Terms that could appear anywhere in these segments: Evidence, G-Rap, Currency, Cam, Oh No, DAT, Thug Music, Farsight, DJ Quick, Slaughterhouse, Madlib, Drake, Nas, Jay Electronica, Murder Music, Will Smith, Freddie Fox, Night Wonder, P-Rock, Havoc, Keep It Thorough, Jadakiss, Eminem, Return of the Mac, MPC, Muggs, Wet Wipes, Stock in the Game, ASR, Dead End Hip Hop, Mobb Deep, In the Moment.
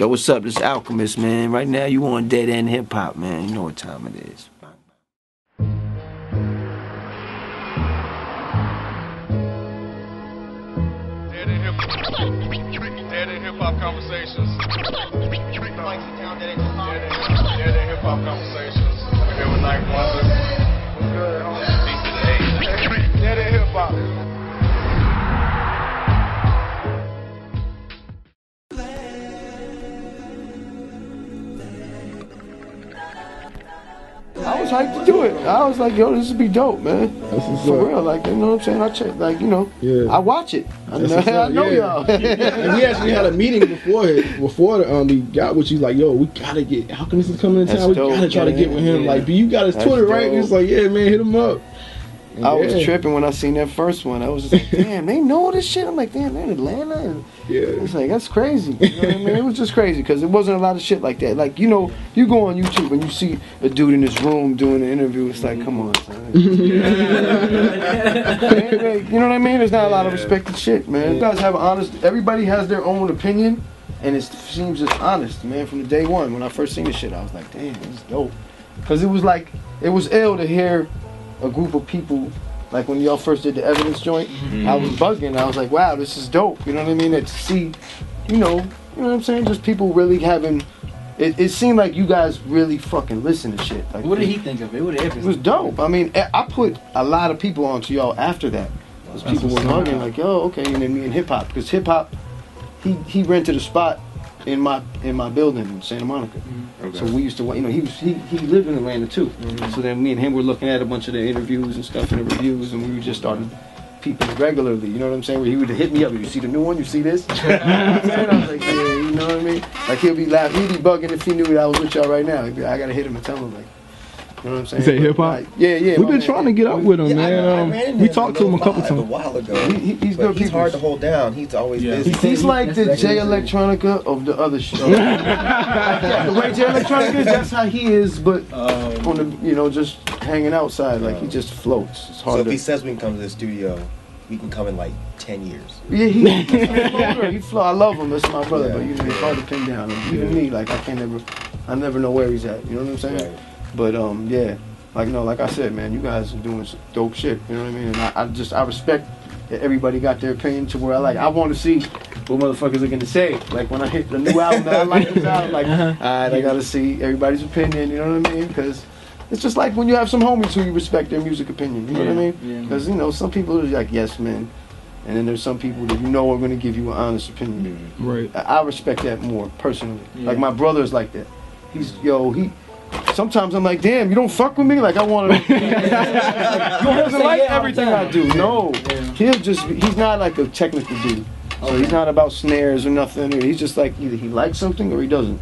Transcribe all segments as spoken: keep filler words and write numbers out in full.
Yo, what's up? This Alchemist, man. Right now you on Dead End Hip Hop, man. You know what time it is. Dead End Hip Hop. Dead End Hip Hop Conversations. Dead End Hip Hop Conversations. We're here with Night Wonder. What's good, homie? Dead End Hip Hop. I was hyped to do it. I was like, yo, this would be dope, man. For real, like, you know what I'm saying? I check, like, you know, yeah. I watch it. I know, I know yeah. y'all. And we actually had a meeting before it, before um, we got with you, like, yo, we gotta get Alchemist is coming in town. We dope, gotta try man. to get with him. Yeah. Like, but you got his That's Twitter, dope. right? And it's like, yeah, man, hit him up. And I yeah. was tripping when I seen that first one. I was just like, damn, they know this shit. I'm like, damn, they're in Atlanta. And yeah. It's like, that's crazy. You know what I mean? It was just crazy because it wasn't a lot of shit like that. Like, you know, you go on YouTube and you see a dude in this room doing an interview. It's like, come on, son. You know what I mean? There's not a lot of respected shit, man. You guys have an honest, everybody has their own opinion, and it seems just honest, man. From the day one, when I first seen this shit, I was like, damn, this is dope. Because it was like, it was ill to hear a group of people, like when y'all first did the Evidence joint, mm-hmm. I was bugging. I was like, wow, this is dope. You know what I mean? And to see, you know, you know what I'm saying? Just people really having, it, it seemed like you guys really fucking listen to shit. Like, what did he think of it? What did Evidence? It was dope. I mean, I put a lot of people onto y'all after that. Because people were bugging, like, yo, okay, and then me and Hip Hop. Because Hip Hop, he, he rented a spot in my in my building in Santa Monica. Mm-hmm. Okay. So we used to, you know, he was he, he lived in Atlanta too. Mm-hmm. So then me and him were looking at a bunch of the interviews and stuff and the reviews, and we were just starting people regularly, you know what I'm saying? Where he would hit me up, you see the new one, you see this? You know what I'm saying? I was like, yeah, you know what I mean? Like he'll be laughing, he'd be bugging if he knew that I was with y'all right now. He'd be like, I gotta hit him and tell him, like, you know what I'm saying? Say Hip Hop? Like, yeah, yeah. We've been man. trying to get up with him, yeah, man. I, I um, we talked to him a couple times. A while ago. He, he, he's good he's hard to hold down. He's always yeah. busy. He's, he's like the Jay Electronica of the other show. Like, yeah, the way Jay Electronica is, that's how he is, but um, on the, you know, just hanging outside. Like, he just floats. It's hard so to, if he says we can come to the studio, we can come in like ten years. Yeah, he, he, he flew. I love him. That's my brother, yeah. but you know, it's hard to pin down. And even yeah. me, like, I can't ever, I never know where he's at. You know what I'm saying? Right. But um yeah, like no, like I said, man, you guys are doing some dope shit. You know what I mean? And I, I just I respect that everybody got their opinion to where I like. I want to see what motherfuckers are gonna say. Like when I hit the new album that I like, this album, like uh-huh. all right, I gotta see everybody's opinion. You know what I mean? Because it's just like when you have some homies who you respect their music opinion. You know yeah, what I mean? Because yeah. you know some people are like yes, man, and then there's some people that you know are gonna give you an honest opinion. Right. I, I respect that more personally. Yeah. Like my brother's like that. He's yo he. Sometimes I'm like, damn, you don't fuck with me? Like, I want to... He doesn't like yeah, everything I do. No. Yeah. He'll just... He's not like a technical dude. So okay. he's not about snares or nothing. He's just like, either he likes something or he doesn't.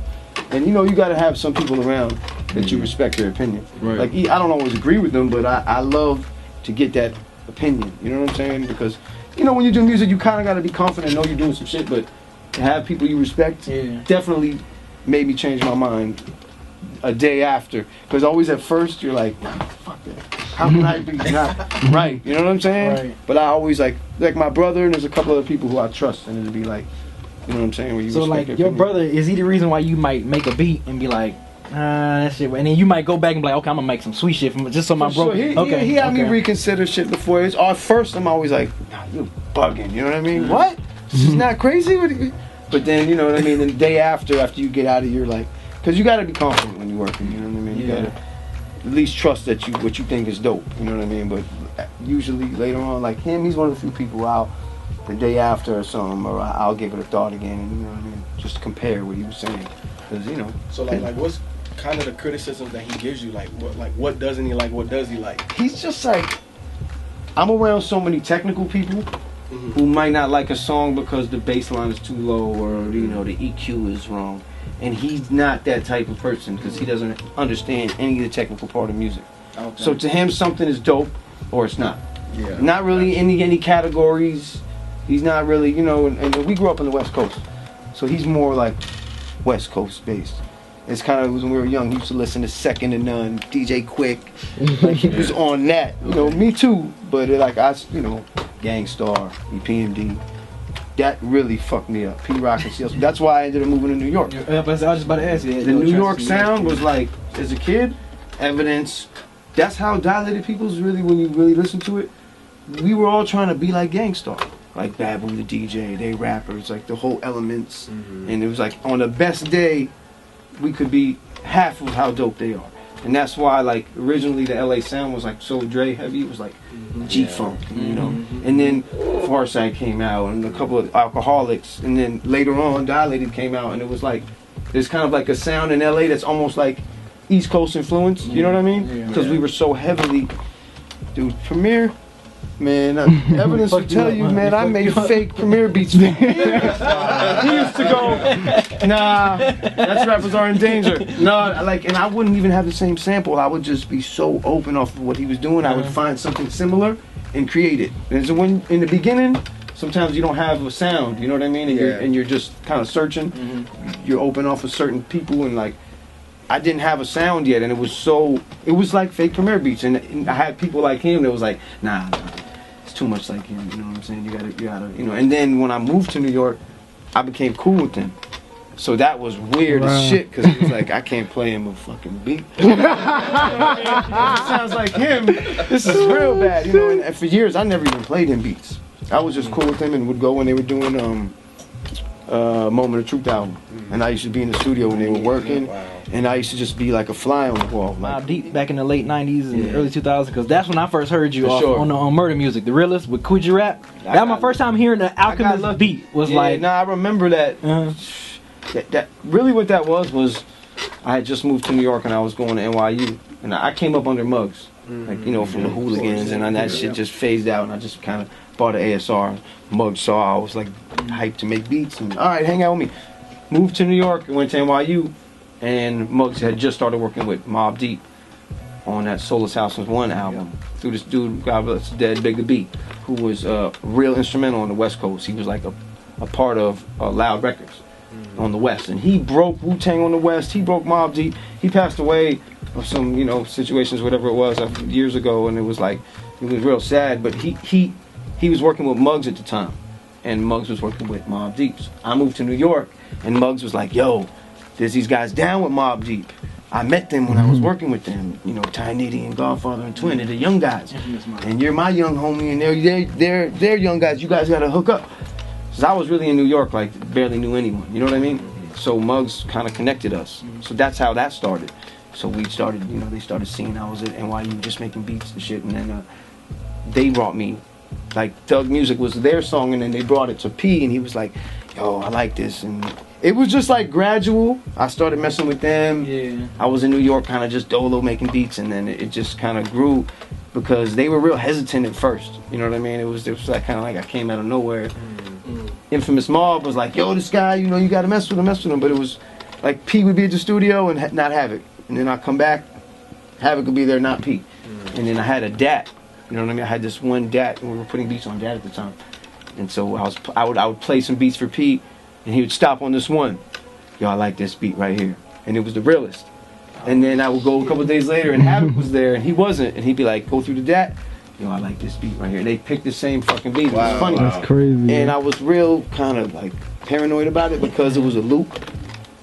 And, you know, you got to have some people around that you respect their opinion. Right. Like, I don't always agree with them, but I, I love to get that opinion. You know what I'm saying? Because, you know, when you do music, you kind of got to be confident and know you're doing some shit, but to have people you respect yeah. definitely made me change my mind a day after, because always at first you're like, nah, fuck that. How can I be not right? You know what I'm saying? Right. But I always like, like my brother and there's a couple other people who I trust, and it'll be like, you know what I'm saying? Where you so like, your opinion. brother, is he the reason why you might make a beat and be like, ah, that shit, and then you might go back and be like, okay, I'm gonna make some sweet shit from just so my brother. Sure. He, okay, he, he had okay. me reconsider shit before. It's at first I'm always like, nah, you bugging. You know what I mean? What? This is not crazy. What do you mean? But then you know what I mean. The day after, after you get out of your like. Because you got to be confident when you're working, you know what I mean? Yeah. You got to at least trust that you what you think is dope, you know what I mean? But usually later on, like him, he's one of the few people I'll, the day after or something, or I'll give it a thought again, you know what I mean? Just compare what he was saying, because, you know. So, like, like, what's kind of the criticism that he gives you? Like what, like, what doesn't he like? What does he like? He's just like, I'm around so many technical people mm-hmm. who might not like a song because the bass line is too low or, you know, the E Q is wrong. And he's not that type of person because he doesn't understand any of the technical part of music. Okay. So to him, something is dope or it's not. Yeah. Not really any any categories. He's not really, you know, and, and we grew up on the West Coast. So he's more like West Coast based. It's kind of when we were young, he used to listen to Second to None, D J Quick. Like he was on that. You know, me too. But like I, you know, Gang Starr, E P M D. that really fucked me up. P-Rock and C L S. That's why I ended up moving to New York. Yeah, but I was just about to ask you. The New York sound was like, as a kid, Evidence. That's how Dilated people's really, when you really listen to it, we were all trying to be like Gang Starr. Like Baboon the D J, they rappers, like the whole elements. Mm-hmm. And it was like, on the best day, we could be half of how dope they are. And that's why, like, originally the L A sound was like so Dre heavy. It was like G-Funk, yeah. You know. Mm-hmm. And then Farsight came out, and a couple of Alcoholics. And then later on, Dilated came out, and it was like, there's kind of like a sound in L A that's almost like East Coast influence. Mm-hmm. You know what I mean? Because yeah, we were so heavily, dude, Premier. Man, Evidence will tell you, man, I made fake Premier beats for years. He used to go, nah, that's rappers are in danger. Nah, like, and I wouldn't even have the same sample. I would just be so open off of what he was doing. I would find something similar and create it. And so when, in the beginning, sometimes you don't have a sound, you know what I mean? And, yeah. you're, and you're just kind of searching. Mm-hmm. You're open off of certain people, and like, I didn't have a sound yet, and it was so, it was like fake Premier beats. And, and I had people like him that was like, nah, nah. Too much like him, you know what I'm saying? You gotta, you gotta, you know. And then when I moved to New York, I became cool with him. So that was weird wow. as shit, because it was like, I can't play him a fucking beat. It sounds like him. This is real bad, you know. And, and for years, I never even played him beats. I was just cool with him and would go when they were doing um, uh, Moment of Truth album. And I used to be in the studio when they were working. Wow. And I used to just be like a fly on the wall. Mobb Deep back in the late nineties and yeah. early two thousands, because that's when I first heard you off, sure. on, the, on Murder Music, The Realist with Kuduro Rap. That I was my first time hearing the Alchemist beat. Was yeah, like, no, nah, I remember that, uh-huh. that. That really what that was was I had just moved to New York and I was going to N Y U, and I came up under Muggs, mm-hmm. like you know from yeah, the hooligans, and, and that yeah, shit yeah. just phased out, and I just kind of bought an A S R. Muggs saw I was like hyped to make beats, and all right, hang out with me. Moved to New York and went to N Y U. And Muggs had just started working with Mobb Deep on that Soul Assassins one album yeah. through this dude, God bless, Dead Biggie, who was uh, real instrumental on the West Coast. He was like a, a part of uh, Loud Records mm-hmm. on the West, and he broke Wu-Tang on the West. He broke Mobb Deep. He passed away of some, you know, situations, whatever it was, years ago, and it was like it was real sad. But he he he was working with Muggs at the time, and Muggs was working with Mobb Deep. So I moved to New York, and Muggs was like, yo. There's these guys down with Mobb Deep. I met them when I was working with them. You know, Ty Nitty and Godfather and Twin. They're the young guys. And you're my young homie, and they're, they're, they're, they're young guys. You guys got to hook up. Because I was really in New York, like, barely knew anyone. You know what I mean? So Muggs kind of connected us. So that's how that started. So we started, you know, they started seeing I was at N Y U just making beats and shit. And then uh, they brought me. Like, Thug Music was their song, and then they brought it to P, and he was like, yo, I like this. And it was just like gradual. I started messing with them. Yeah. I was in New York kind of just dolo making beats, and then it, it just kind of grew because they were real hesitant at first. You know what I mean? It was, it was like kind of like I came out of nowhere. Mm-hmm. Infamous Mob was like, yo, this guy, you know, you got to mess with him, mess with him. But it was like P would be at the studio and ha not Havoc. And then I'd come back, Havoc would be there, not P. Mm-hmm. And then I had a D A T. You know what I mean? I had this one D A T, and we were putting beats on D A T at the time. And so I was, I would, I would play some beats for P, and he would stop on this one. Yo, I like this beat right here. And it was The Realist. And then I would go a couple days later, and Havoc was there, and he wasn't. And he'd be like, go through the D A T. Yo, I like this beat right here. And they picked the same fucking beat. It was wow, funny. That's crazy. And I was real kind of like paranoid about it because it was a loop.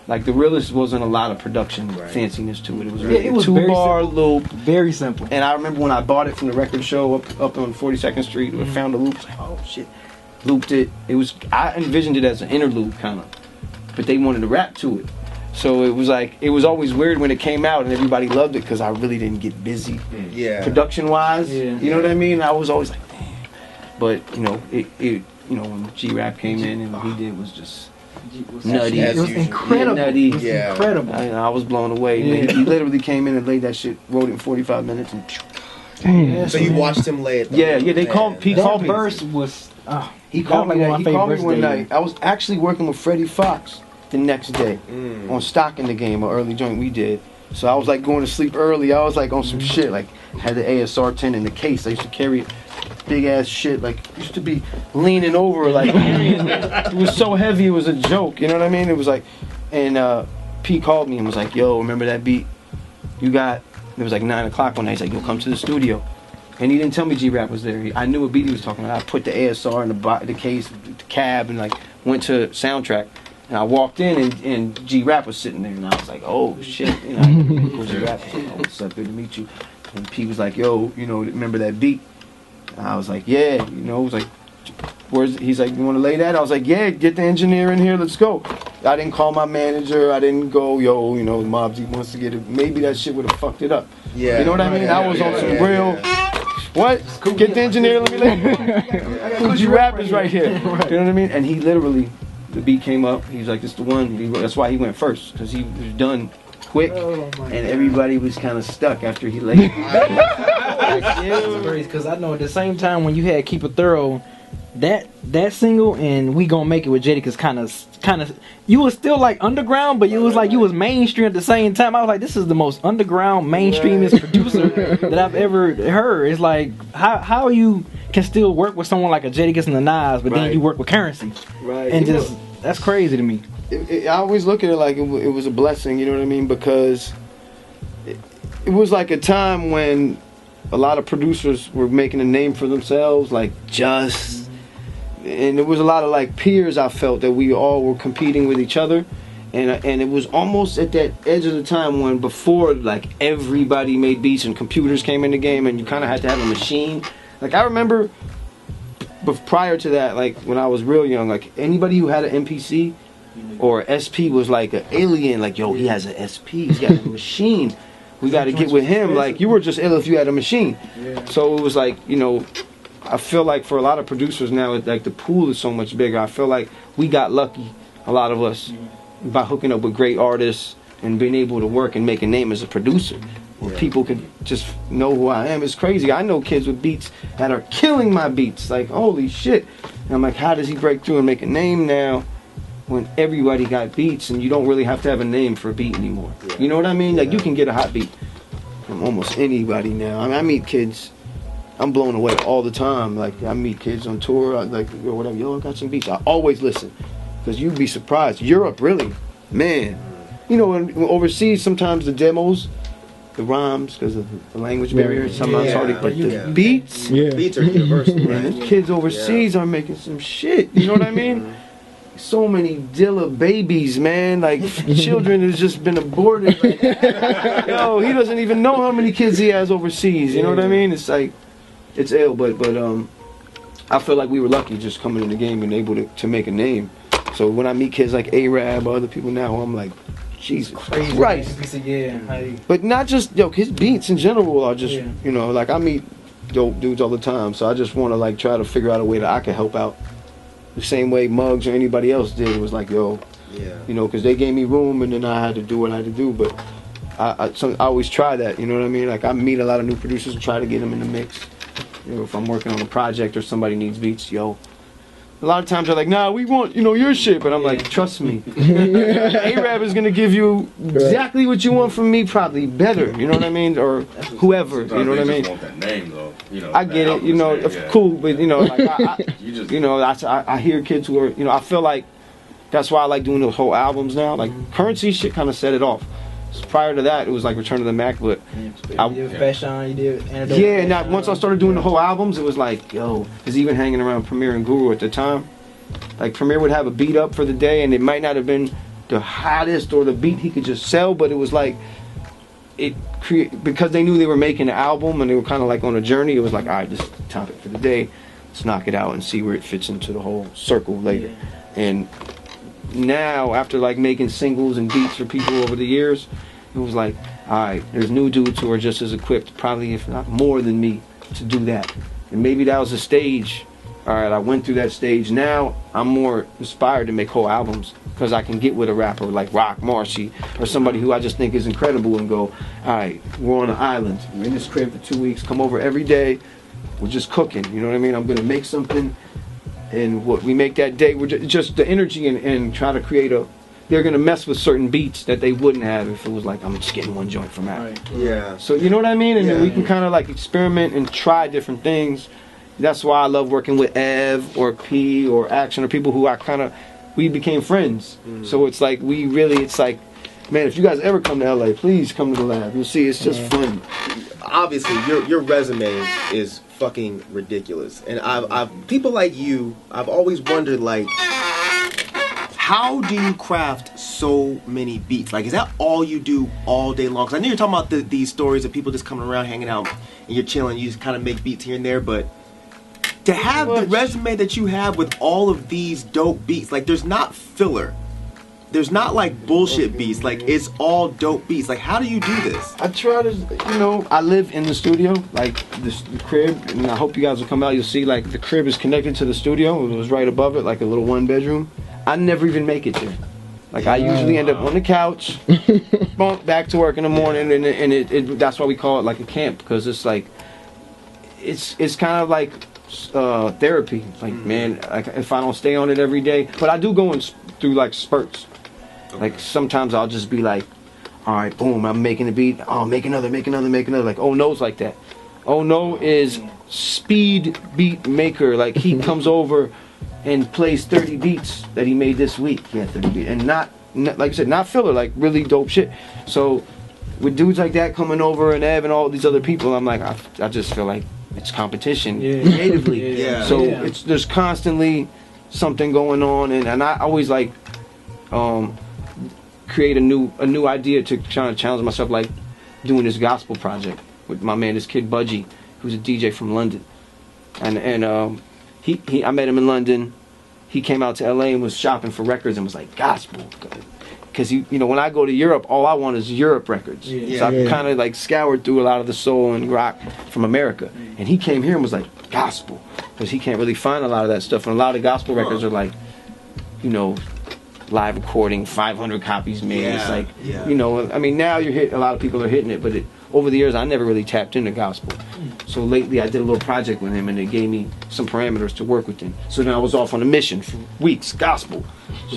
Like The Realist wasn't a lot of production right. fanciness to it. It was really yeah, it was a two bar simple. loop. Very simple. And I remember when I bought it from the record show up up on forty-second Street, mm-hmm. I found the loop. I was like, oh shit. Looped it. It was I envisioned it as an interlude kind of. But they wanted to rap to it. So it was like it was always weird when it came out and everybody loved it because I really didn't get busy yeah. production wise. Yeah. You know what I mean? I was always like, damn. But you know, it, it you know, when G-Rap came in and what he did was just Was nutty. It was incredible. Yeah, nutty. It was yeah. incredible. I, I was blown away. Yeah. He literally came in and laid that shit, wrote it in forty-five minutes. And damn. So you watched him lay it though. Yeah, yeah. They called Pete. That verse was. Uh, he called me. Like he called me one night. I was actually working with Freddie Fox the next day mm. on Stock in the Game, an early joint we did. So I was like going to sleep early. I was like on some shit. Like had the A S R ten in the case. I used to carry it. Big ass shit, like used to be leaning over, like it was so heavy, it was a joke. You know what I mean? It was like, and uh, P called me and was like, "Yo, remember that beat you got?" It was like nine o'clock one night. He's like, "Yo, come to the studio." And he didn't tell me G-Rap was there. He, I knew what beat he was talking about. I put the A S R in the, bo the case, the cab, and like went to Soundtrack. And I walked in, and, and G-Rap was sitting there, and I was like, oh, shit. You know, G-Rap was like, oh, what's up, good to meet you. And P was like, yo, you know, remember that beat? And I was like, yeah, you know, it was like, where's, he's like, you want to lay that? I was like, yeah, get the engineer in here, let's go. I didn't call my manager, I didn't go, yo, you know, Mobb Deep wants to get it. Maybe that shit would have fucked it up. Yeah. You know what I mean? Yeah, I was yeah, on some yeah, real... Yeah. What? Cool. Get the engineer, let me let you rap is right here. Right. You know what I mean? And he literally, the beat came up. He was like, this the one. He, that's why he went first, because he was done quick, oh and everybody God. was kind of stuck after he laid. Because I know at the same time when you had Keep It Thorough, that that single and We Gonna Make It with Jadakiss kind of kind of you was still like underground, but you was like you was mainstream at the same time. I was like, this is the most underground mainstreamist right. producer that I've ever heard. It's like how how you can still work with someone like a Jadakiss and a Nas, but right. then you work with Currency, right? And you just know, that's crazy to me. It, it, I always look at it like it, it was a blessing. You know what I mean? Because it, it was like a time when a lot of producers were making a name for themselves, like Just. And there was a lot of like peers. I felt that we all were competing with each other, and and it was almost at that edge of the time when before like everybody made beats and computers came in the game, and you kind of had to have a machine. Like I remember, but prior to that, like when I was real young, like anybody who had an M P C or S P was like an alien. Like yo, he has an S P, he's got a machine. We got to get with him. Like you were just ill if you had a machine. Yeah. So it was like you know. I feel like for a lot of producers now, like the pool is so much bigger. I feel like we got lucky, a lot of us, by hooking up with great artists and being able to work and make a name as a producer. Where yeah. people could just know who I am. It's crazy. I know kids with beats that are killing my beats. Like, holy shit. And I'm like, how does he break through and make a name now when everybody got beats and you don't really have to have a name for a beat anymore? Yeah. You know what I mean? Yeah. Like, you can get a hot beat from almost anybody now. I mean, I meet kids. I'm blown away all the time. Like I meet kids on tour, I, like or whatever. Yo, I got some beats. I always listen, cause you'd be surprised. Europe, really, man. You know, when, when overseas, sometimes the demos, the rhymes, cause of the language barrier, sometimes yeah, already. But the yeah. beats, yeah. beats are universal. Right? And kids overseas yeah. are making some shit. You know what I mean? So many Dilla babies, man. Like children has just been aborted. Like, yo, he doesn't even know how many kids he has overseas. You know what I mean? It's like. It's ill, but but um, I feel like we were lucky just coming in the game and able to, to make a name. So when I meet kids like A-Rab or other people now, I'm like, Jesus crazy, Christ. Yeah, I, but not just, yo, his beats in general are just, yeah. you know, like I meet dope dudes all the time. So I just want to like try to figure out a way that I can help out the same way Muggs or anybody else did. It was like, yo, yeah. you know, because they gave me room and then I had to do what I had to do. But I, I, so I always try that, you know what I mean? Like I meet a lot of new producers and try to get them in the mix. You know, if I'm working on a project or somebody needs beats, yo. A lot of times they're like, nah, we want, you know, your shit. But I'm yeah. like, trust me. A-Rab is going to give you exactly what you want from me, probably better. You know what I mean? Or whoever, you know what I mean? Just want that name, though. You know, I get it, you know, name, yeah. cool. But, you know, like I, I, you, just, you know, I, I hear kids who are, you know, I feel like that's why I like doing those whole albums now. Like, mm-hmm. Currency shit kind of set it off. Prior to that, it was like Return of the Mac, but I, you did Fashion, you did Antidote. Yeah, and I, once I started doing the whole albums, it was like, yo, because even hanging around Premier and Guru at the time, like Premier would have a beat up for the day, and it might not have been the hottest or the beat he could just sell, but it was like, it create because they knew they were making an album and they were kind of like on a journey. It was like, all right, this is the topic for the day, let's knock it out and see where it fits into the whole circle later. Yeah. And now, after like making singles and beats for people over the years, it was like, alright, there's new dudes who are just as equipped, probably if not more than me, to do that. And maybe that was a stage. Alright, I went through that stage. Now, I'm more inspired to make whole albums because I can get with a rapper like Rock, Marcy, or somebody who I just think is incredible and go, alright, we're on an island. We're in this crib for two weeks. Come over every day. We're just cooking. You know what I mean? I'm going to make something. And what we make that day, we're just the energy and, and try to create a. They're gonna mess with certain beats that they wouldn't have if it was like I'm just getting one joint from that. Right. Yeah. So you know what I mean, and yeah. then we can kind of like experiment and try different things. That's why I love working with Ev or P or Action or people who I kind of we became friends. Mm. So it's like we really, it's like, man, if you guys ever come to L A, please come to the lab. You'll see, it's just yeah. fun. obviously your your resume is fucking ridiculous, and I've I've people like you, I've always wondered, like, how do you craft so many beats? Like, is that all you do all day long? Because I know you're talking about the, these stories of people just coming around, hanging out, and you're chilling. You just kind of make beats here and there. But to have the resume that you have with all of these dope beats, like, there's not filler. There's not, like, bullshit beats. Like, it's all dope beats. Like, how do you do this? I try to, you know, I live in the studio, like, this, the crib. And I hope you guys will come out. You'll see, like, the crib is connected to the studio. It was right above it, like a little one-bedroom. I never even make it there. Like, I usually end up on the couch, bump back to work in the morning, and, and it, it, that's why we call it like a camp, because it's like, it's it's kind of like uh, therapy. Like, man, like, if I don't stay on it every day, but I do go in through like spurts. Like, sometimes I'll just be like, all right, boom, I'm making a beat. Oh, make another, make another, make another. Like, Oh No's like that. Oh No is speed beat maker. Like, he comes over and plays thirty beats that he made this week. Yeah, thirty beats, and not, not like I said, not filler, like really dope shit. So with dudes like that coming over and Ev and all these other people, I'm like, I, I just feel like it's competition, yeah, creatively. Yeah, yeah. So yeah. It's there's constantly something going on, and, and I always like um, create a new a new idea to try to challenge myself, like doing this gospel project with my man, this kid Budgie, who's a D J from London, and and. Um, He, he, I met him in London. He came out to L A and was shopping for records and was like, gospel. Because, you know, when I go to Europe, all I want is Europe records. Yeah. So yeah, I yeah. kind of like scoured through a lot of the soul and rock from America. And he came here and was like, gospel. Because he can't really find a lot of that stuff. And a lot of gospel huh. records are like, you know, live recording, five hundred copies made. Yeah. It's like, yeah. you know, I mean, now you're hit, a lot of people are hitting it. But it, over the years, I never really tapped into gospel. So lately I did a little project with him, and it gave me some parameters to work within. So then I was off on a mission for weeks, gospel,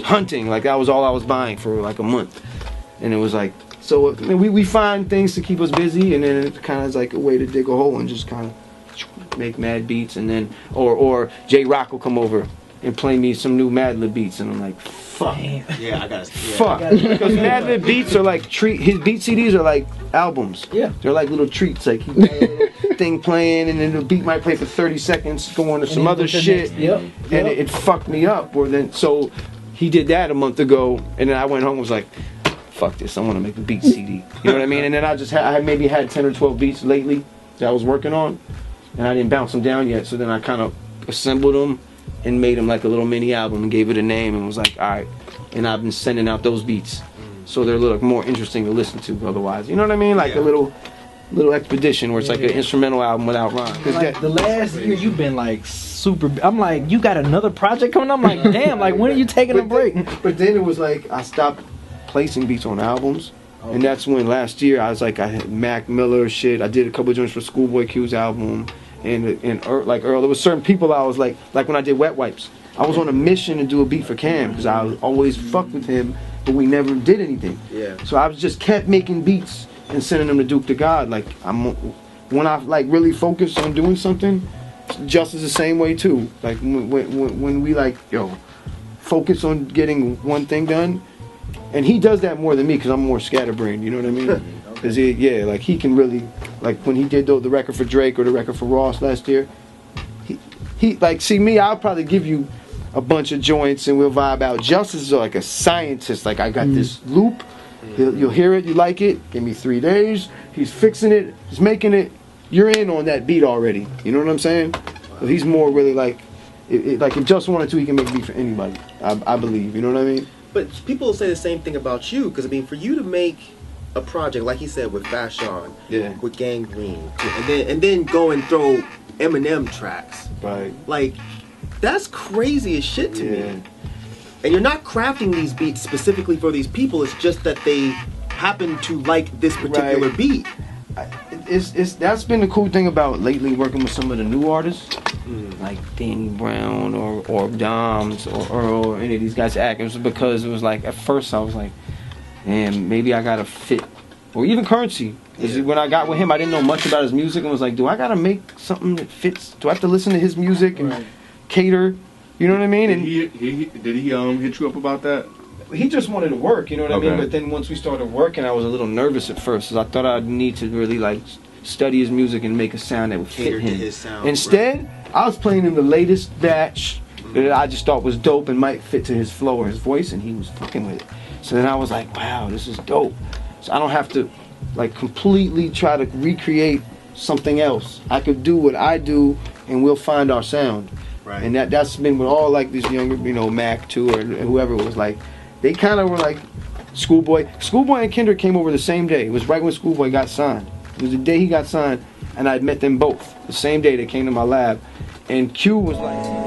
hunting, like that was all I was buying for like a month. And it was like, so we, we find things to keep us busy, and then it kind of is like a way to dig a hole and just kind of make mad beats. And then, or, or Jay Rock will come over and play me some new Madlib beats, and I'm like, fuck. Yeah, I gotta. Yeah, fuck. I gotta, because Madlib beats are like treat. His beat C Ds are like albums. Yeah. They're like little treats. Like, he got a little thing playing, and then the beat might play for thirty seconds, go on to some other shit. Next, yep. And yep. It, it fucked me up. Or then, so he did that a month ago, and then I went home and was like, fuck this. I want to make a beat C D. You know what I mean? And then I just had, I maybe had ten or twelve beats lately that I was working on, and I didn't bounce them down yet. So then I kind of assembled them and made him like a little mini album and gave it a name and was like, alright. And I've been sending out those beats, so they're a little more interesting to listen to otherwise. You know what I mean? Like yeah. a little little expedition where it's yeah. like an instrumental album without rhyme. Like that, the last year you've been like super, I'm like, you got another project coming? I'm like, damn, like when are you taking but a break? Then, but then it was like I stopped placing beats on albums. Okay. And that's when last year I was like, I had Mac Miller shit. I did a couple of joints for Schoolboy Q's album. And, and like Earl, there was certain people I was like, like when I did Wet Wipes, I was on a mission to do a beat for Cam, because I always fucked with him, but we never did anything. Yeah. So I was just kept making beats and sending them to Duke the God. Like, I'm when I like really focus on doing something, Justice the same way too. Like when, when, when we like, yo, focus on getting one thing done, and he does that more than me because I'm more scatterbrained. You know what I mean? Cause he, yeah, like he can really, like when he did the, the record for Drake or the record for Ross last year, he, he like see me, I'll probably give you a bunch of joints and we'll vibe out. Justice is like a scientist. Like, I got mm. this loop, He'll, you'll hear it, you like it, give me three days. He's fixing it, he's making it. You're in on that beat already. You know what I'm saying? So he's more really like, it, it, like if Justice wanted to, he can make a beat for anybody. I, I believe. You know what I mean? But people say the same thing about you, because I mean, for you to make a project like he said with Fashion, yeah, with Gang Green, and then and then go and throw Eminem tracks, right? Like, that's crazy as shit to yeah. me. And you're not crafting these beats specifically for these people. It's just that they happen to like this particular right. beat. I, it's it's that's been the cool thing about lately working with some of the new artists, mm. like Danny Brown or or Doms or Earl or any of these guys acting, because it was like at first I was like, and maybe I gotta fit, or even Currency. Yeah. When I got with him, I didn't know much about his music and was like, do I gotta make something that fits? Do I have to listen to his music and right. cater? You know what I mean? Did, and he, he, did he um hit you up about that? He just wanted to work, you know what okay. I mean? But then once we started working, I was a little nervous at first, because I thought I'd need to really like study his music and make a sound that would cater fit him. To his sound, instead, right. I was playing him the latest batch that I just thought was dope and might fit to his flow or his voice, and he was fucking with it. So then I was like, wow, this is dope. So I don't have to like completely try to recreate something else. I could do what I do, and we'll find our sound. Right. And that that's been with all like this younger, you know, Mac too, or whoever it was like. They kind of were like Schoolboy. Schoolboy and Kendrick came over the same day. It was right when Schoolboy got signed. It was the day he got signed, and I met them both the same day. They came to my lab, and Q was like.